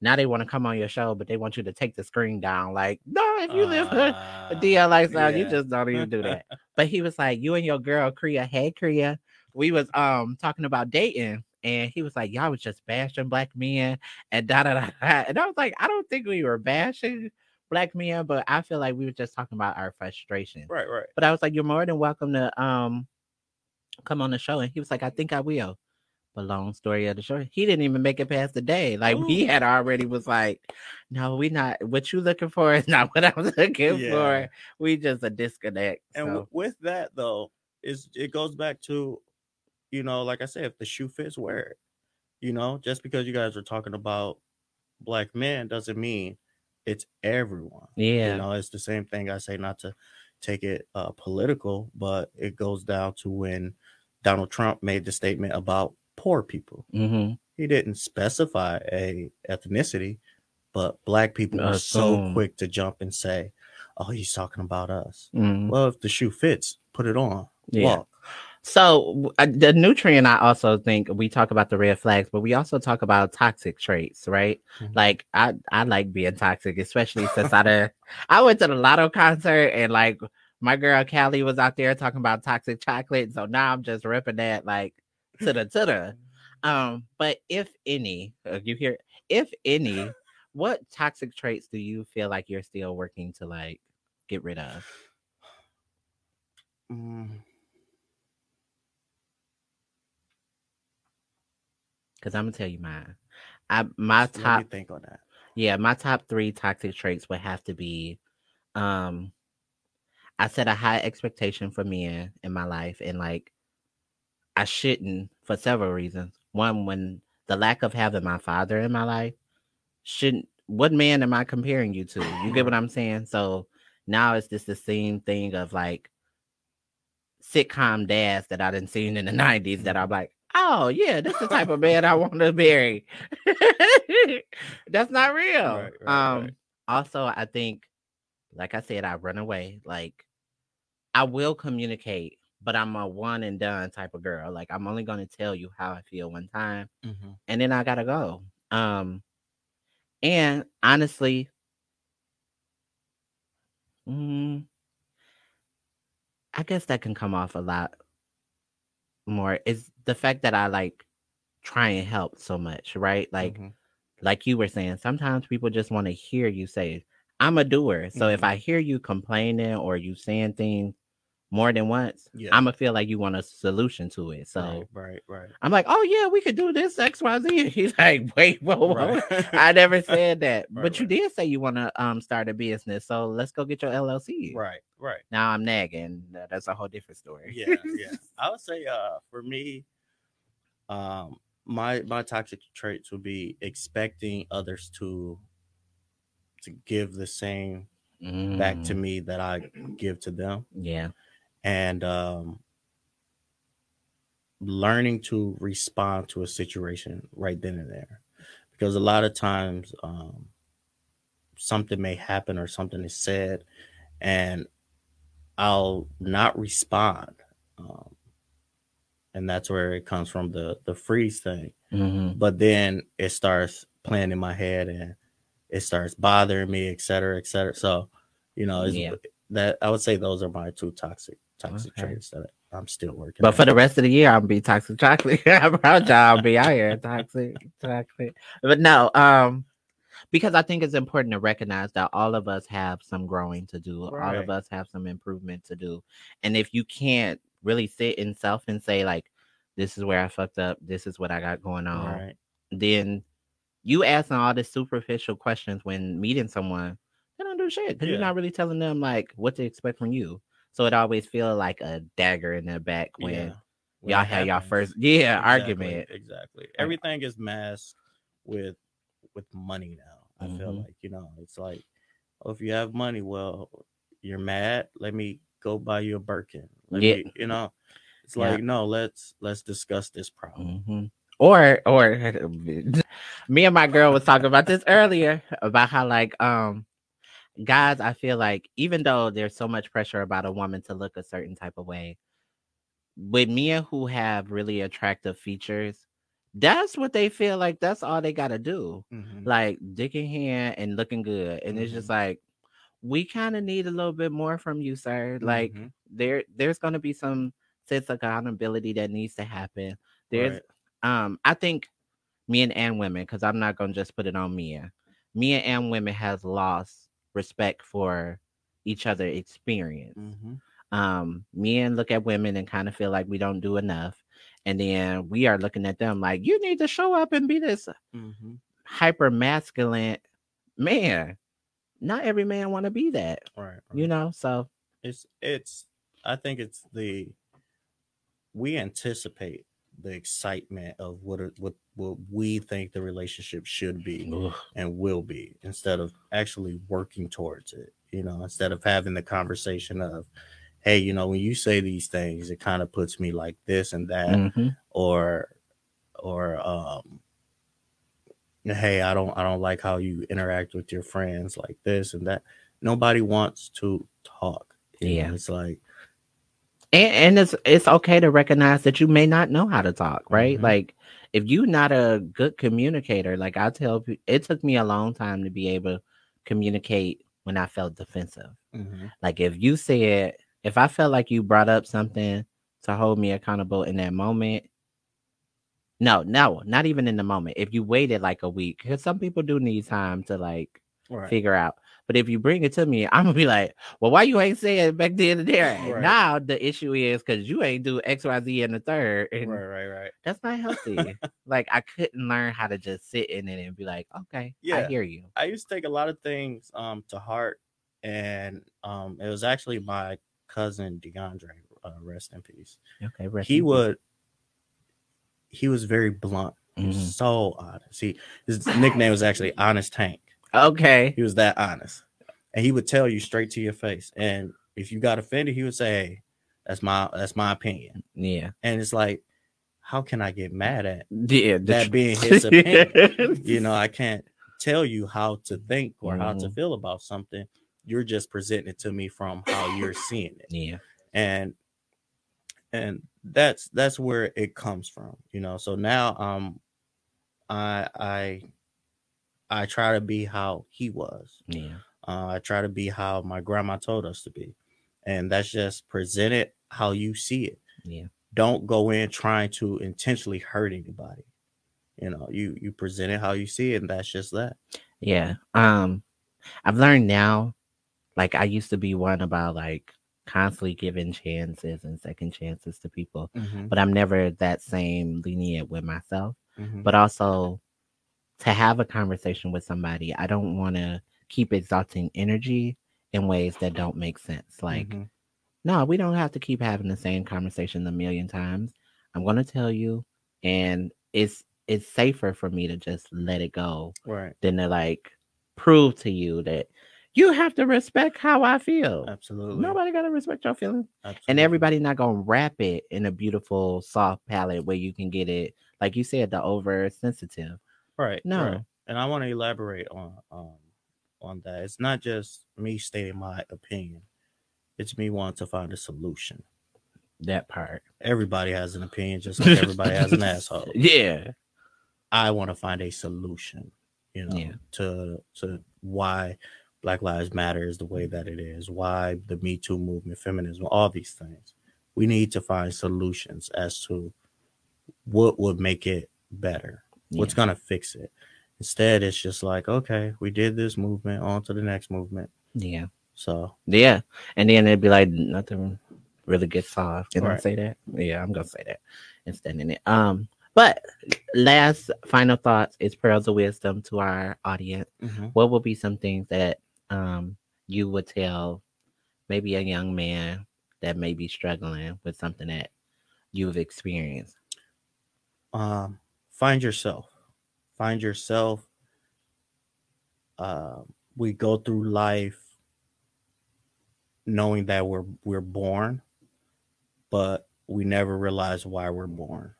now they want to come on your show, but they want you to take the screen down. Like, no, if you live a DL lifestyle, you just don't even do that. But he was like, you and your girl, Kriya, hey, Kriya, we was talking about dating. And he was like, y'all was just bashing black men and da-da-da. And I was like, I don't think we were bashing black men, but I feel like we were just talking about our frustration. Right, right. But I was like, you're more than welcome to come on the show. And he was like, I think I will. A long story of the short, he didn't even make it past the day. Like, he had already was like, no, we not what you looking for is not what I was looking for. We just a disconnect. And with that though, it goes back to, you know, like I said, if the shoe fits, wear it. You know, just because you guys are talking about black men doesn't mean it's everyone. Yeah. You know, it's the same thing I say, not to take it political, but it goes down to when Donald Trump made the statement about poor people. He didn't specify a ethnicity, but black people were so quick to jump and say, oh, he's talking about us. Well, if the shoe fits, put it on. Walk. So the nutrient, I also think we talk about the red flags, but we also talk about toxic traits, right? Like, I like being toxic, especially since I went to the Latto concert, and like my girl Callie was out there talking about toxic chocolate, so now I'm just ripping that like but if any, what toxic traits do you feel like you're still working to like get rid of? Because I'm gonna tell you mine. My top 3 toxic traits would have to be, I set a high expectation for men in my life, and like, I shouldn't, for several reasons. One, when the lack of having my father in my life, what man am I comparing you to? You get what I'm saying? So now it's just the same thing of like sitcom dads that I didn't see in the 90s that I'm like, oh yeah, that's the type of man I want to marry. That's not real. Right. Also, I think, like I said, I run away. Like, I will communicate, but I'm a one and done type of girl. Like, I'm only going to tell you how I feel one time, and then I got to go. And honestly, I guess that can come off a lot more. It's the fact that I like try and help so much, right? Like, like you were saying, sometimes people just want to hear you say, I'm a doer. So if I hear you complaining or you saying things more than once, I'm gonna feel like you want a solution to it. So right. I'm like, oh yeah, we could do this XYZ. He's like, wait, whoa. I never said that. But you did say you want to start a business, so let's go get your LLC. Right. Now I'm nagging. That's a whole different story. Yeah. I would say for me, my toxic traits would be expecting others to give the same back to me that I give to them. Yeah. And learning to respond to a situation right then and there, because a lot of times something may happen or something is said, and I'll not respond, and that's where it comes from, the freeze thing. But then it starts playing in my head, and it starts bothering me, et cetera, et cetera. So, you know, that I would say those are my 2 toxic traits that I'm still working on. But for the rest of the year, I'm gonna be toxic chocolate. I'm proud y'all be out here toxic chocolate. But no, because I think it's important to recognize that all of us have some growing to do. All of us have some improvement to do. And if you can't really sit in self and say, like, this is where I fucked up. This is what I got going on. Right. Then you asking all these superficial questions when meeting someone, they don't do shit because you're not really telling them, like, what to expect from you. So it always feels like a dagger in their back when y'all have y'all first argument. Exactly. Everything is masked with money now. I feel like, you know, it's like, oh, if you have money, well, you're mad. Let me go buy you a Birkin. Let me, you know, it's like, no, let's discuss this problem. Mm-hmm. Or me and my girl was talking about this earlier about how, like, guys, I feel like even though there's so much pressure about a woman to look a certain type of way, with men who have really attractive features, that's what they feel like. That's all they got to do. Mm-hmm. Like, dick in hand and looking good. And it's just like, we kind of need a little bit more from you, sir. Like, there's going to be some sense of accountability that needs to happen. There's, I think men and women, because I'm not going to just put it on men. Men and women has lost respect for each other's experience. Mm-hmm. Men look at women and kind of feel like we don't do enough, and then we are looking at them like, you need to show up and be this hyper masculine man. Not every man want to be that, right? You know, so it's I think it's we anticipate the excitement of what we think the relationship should be and will be, instead of actually working towards it. You know, instead of having the conversation of, hey, you know, when you say these things, it kind of puts me like this and that, or hey, I don't like how you interact with your friends like this and that. Nobody wants to talk. You know, it's like, and it's okay to recognize that you may not know how to talk, right? Like, if you're not a good communicator, like I tell people, it took me a long time to be able to communicate when I felt defensive. Like, if I felt like you brought up something to hold me accountable in that moment, no, not even in the moment. If you waited like a week, because some people do need time to, like, figure out. But if you bring it to me, I'm going to be like, well, why you ain't saying it back then and there? Right. Now the issue is because you ain't do X, Y, Z in the third. And right. That's not healthy. Like, I couldn't learn how to just sit in it and be like, okay, I hear you. I used to take a lot of things to heart. And it was actually my cousin, DeAndre, rest in peace. Okay, He was very blunt. He was so honest. His nickname was actually Honest Tank. Okay. He was that honest. And he would tell you straight to your face. And if you got offended, he would say, hey, that's my opinion. Yeah. And it's like, how can I get mad at that being his opinion? You know, I can't tell you how to think or how to feel about something. You're just presenting it to me from how you're seeing it. Yeah. And that's where it comes from, you know. So now I try to be how he was. Yeah. I try to be how my grandma told us to be. And that's just present it how you see it. Yeah. Don't go in trying to intentionally hurt anybody. You know, you present it how you see it, and that's just that. Yeah. I've learned now, like, I used to be one about, like, constantly giving chances and second chances to people, but I'm never that same lenient with myself. But also, to have a conversation with somebody, I don't want to keep exhausting energy in ways that don't make sense. Like, no, we don't have to keep having the same conversation 1,000,000 times. I'm going to tell you, and it's safer for me to just let it go than to, like, prove to you that you have to respect how I feel. Absolutely. Nobody got to respect your feelings. Absolutely. And everybody not going to wrap it in a beautiful, soft palette where you can get it, like you said, the oversensitive. Right. No. Right. And I want to elaborate on that. It's not just me stating my opinion. It's me wanting to find a solution. That part. Everybody has an opinion, just like everybody has an asshole. Yeah. I want to find a solution, you know, to why Black Lives Matter is the way that it is, why the Me Too movement, feminism, all these things. We need to find solutions as to what would make it better. What's going to fix it? Instead, it's just like, okay, we did this movement, on to the next movement. Yeah. So. Yeah. And then it'd be like, nothing really good sauce. Can I say that? Yeah, I'm gonna say that instead in it. But last final thoughts is pearls of wisdom to our audience. Mm-hmm. What would be some things that you would tell maybe a young man that may be struggling with something that you've experienced? Find yourself. We go through life knowing that we're born, but we never realize why we're born.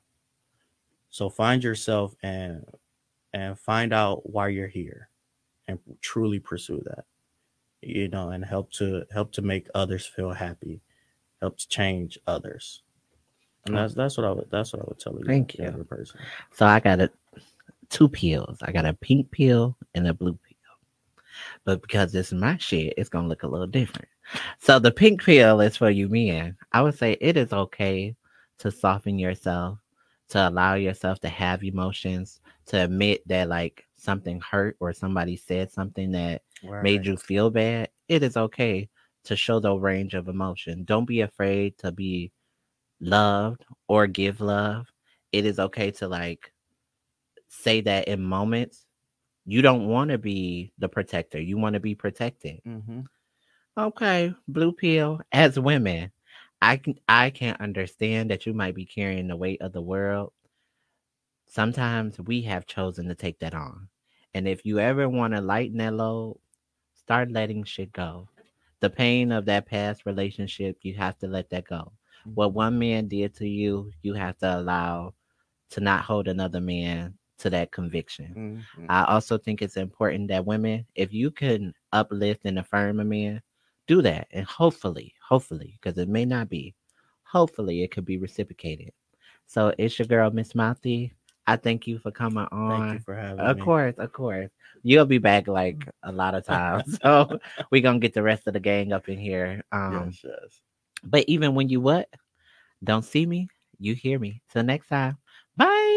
So find yourself and find out why you're here and truly pursue that, you know, and help to make others feel happy, help to change others. And that's what I would tell you. Thank you. Person. So I got two pills. I got a pink pill and a blue pill. But because this is my shit, it's going to look a little different. So the pink pill is for you men. I would say it is okay to soften yourself, to allow yourself to have emotions, to admit that like something hurt or somebody said something that made you feel bad. It is okay to show the range of emotion. Don't be afraid to be loved or give love. It is okay to like say that in moments you don't want to be the protector. You want to be protected. Mm-hmm. Okay, blue pill. As women, I can understand that you might be carrying the weight of the world. Sometimes we have chosen to take that on. And if you ever want to lighten that load, start letting shit go. The pain of that past relationship, you have to let that go. Mm-hmm. What one man did to you, you have to allow to not hold another man to that conviction. Mm-hmm. I also think it's important that women, if you can uplift and affirm a man, do that. And hopefully, because it may not be, hopefully it could be reciprocated. So it's your girl, Miss Mouthy. I thank you for coming on. Thank you for having me. Of course. You'll be back like a lot of times. So we're going to get the rest of the gang up in here. Yes. But even when you don't see me, you hear me. Till next time. Bye.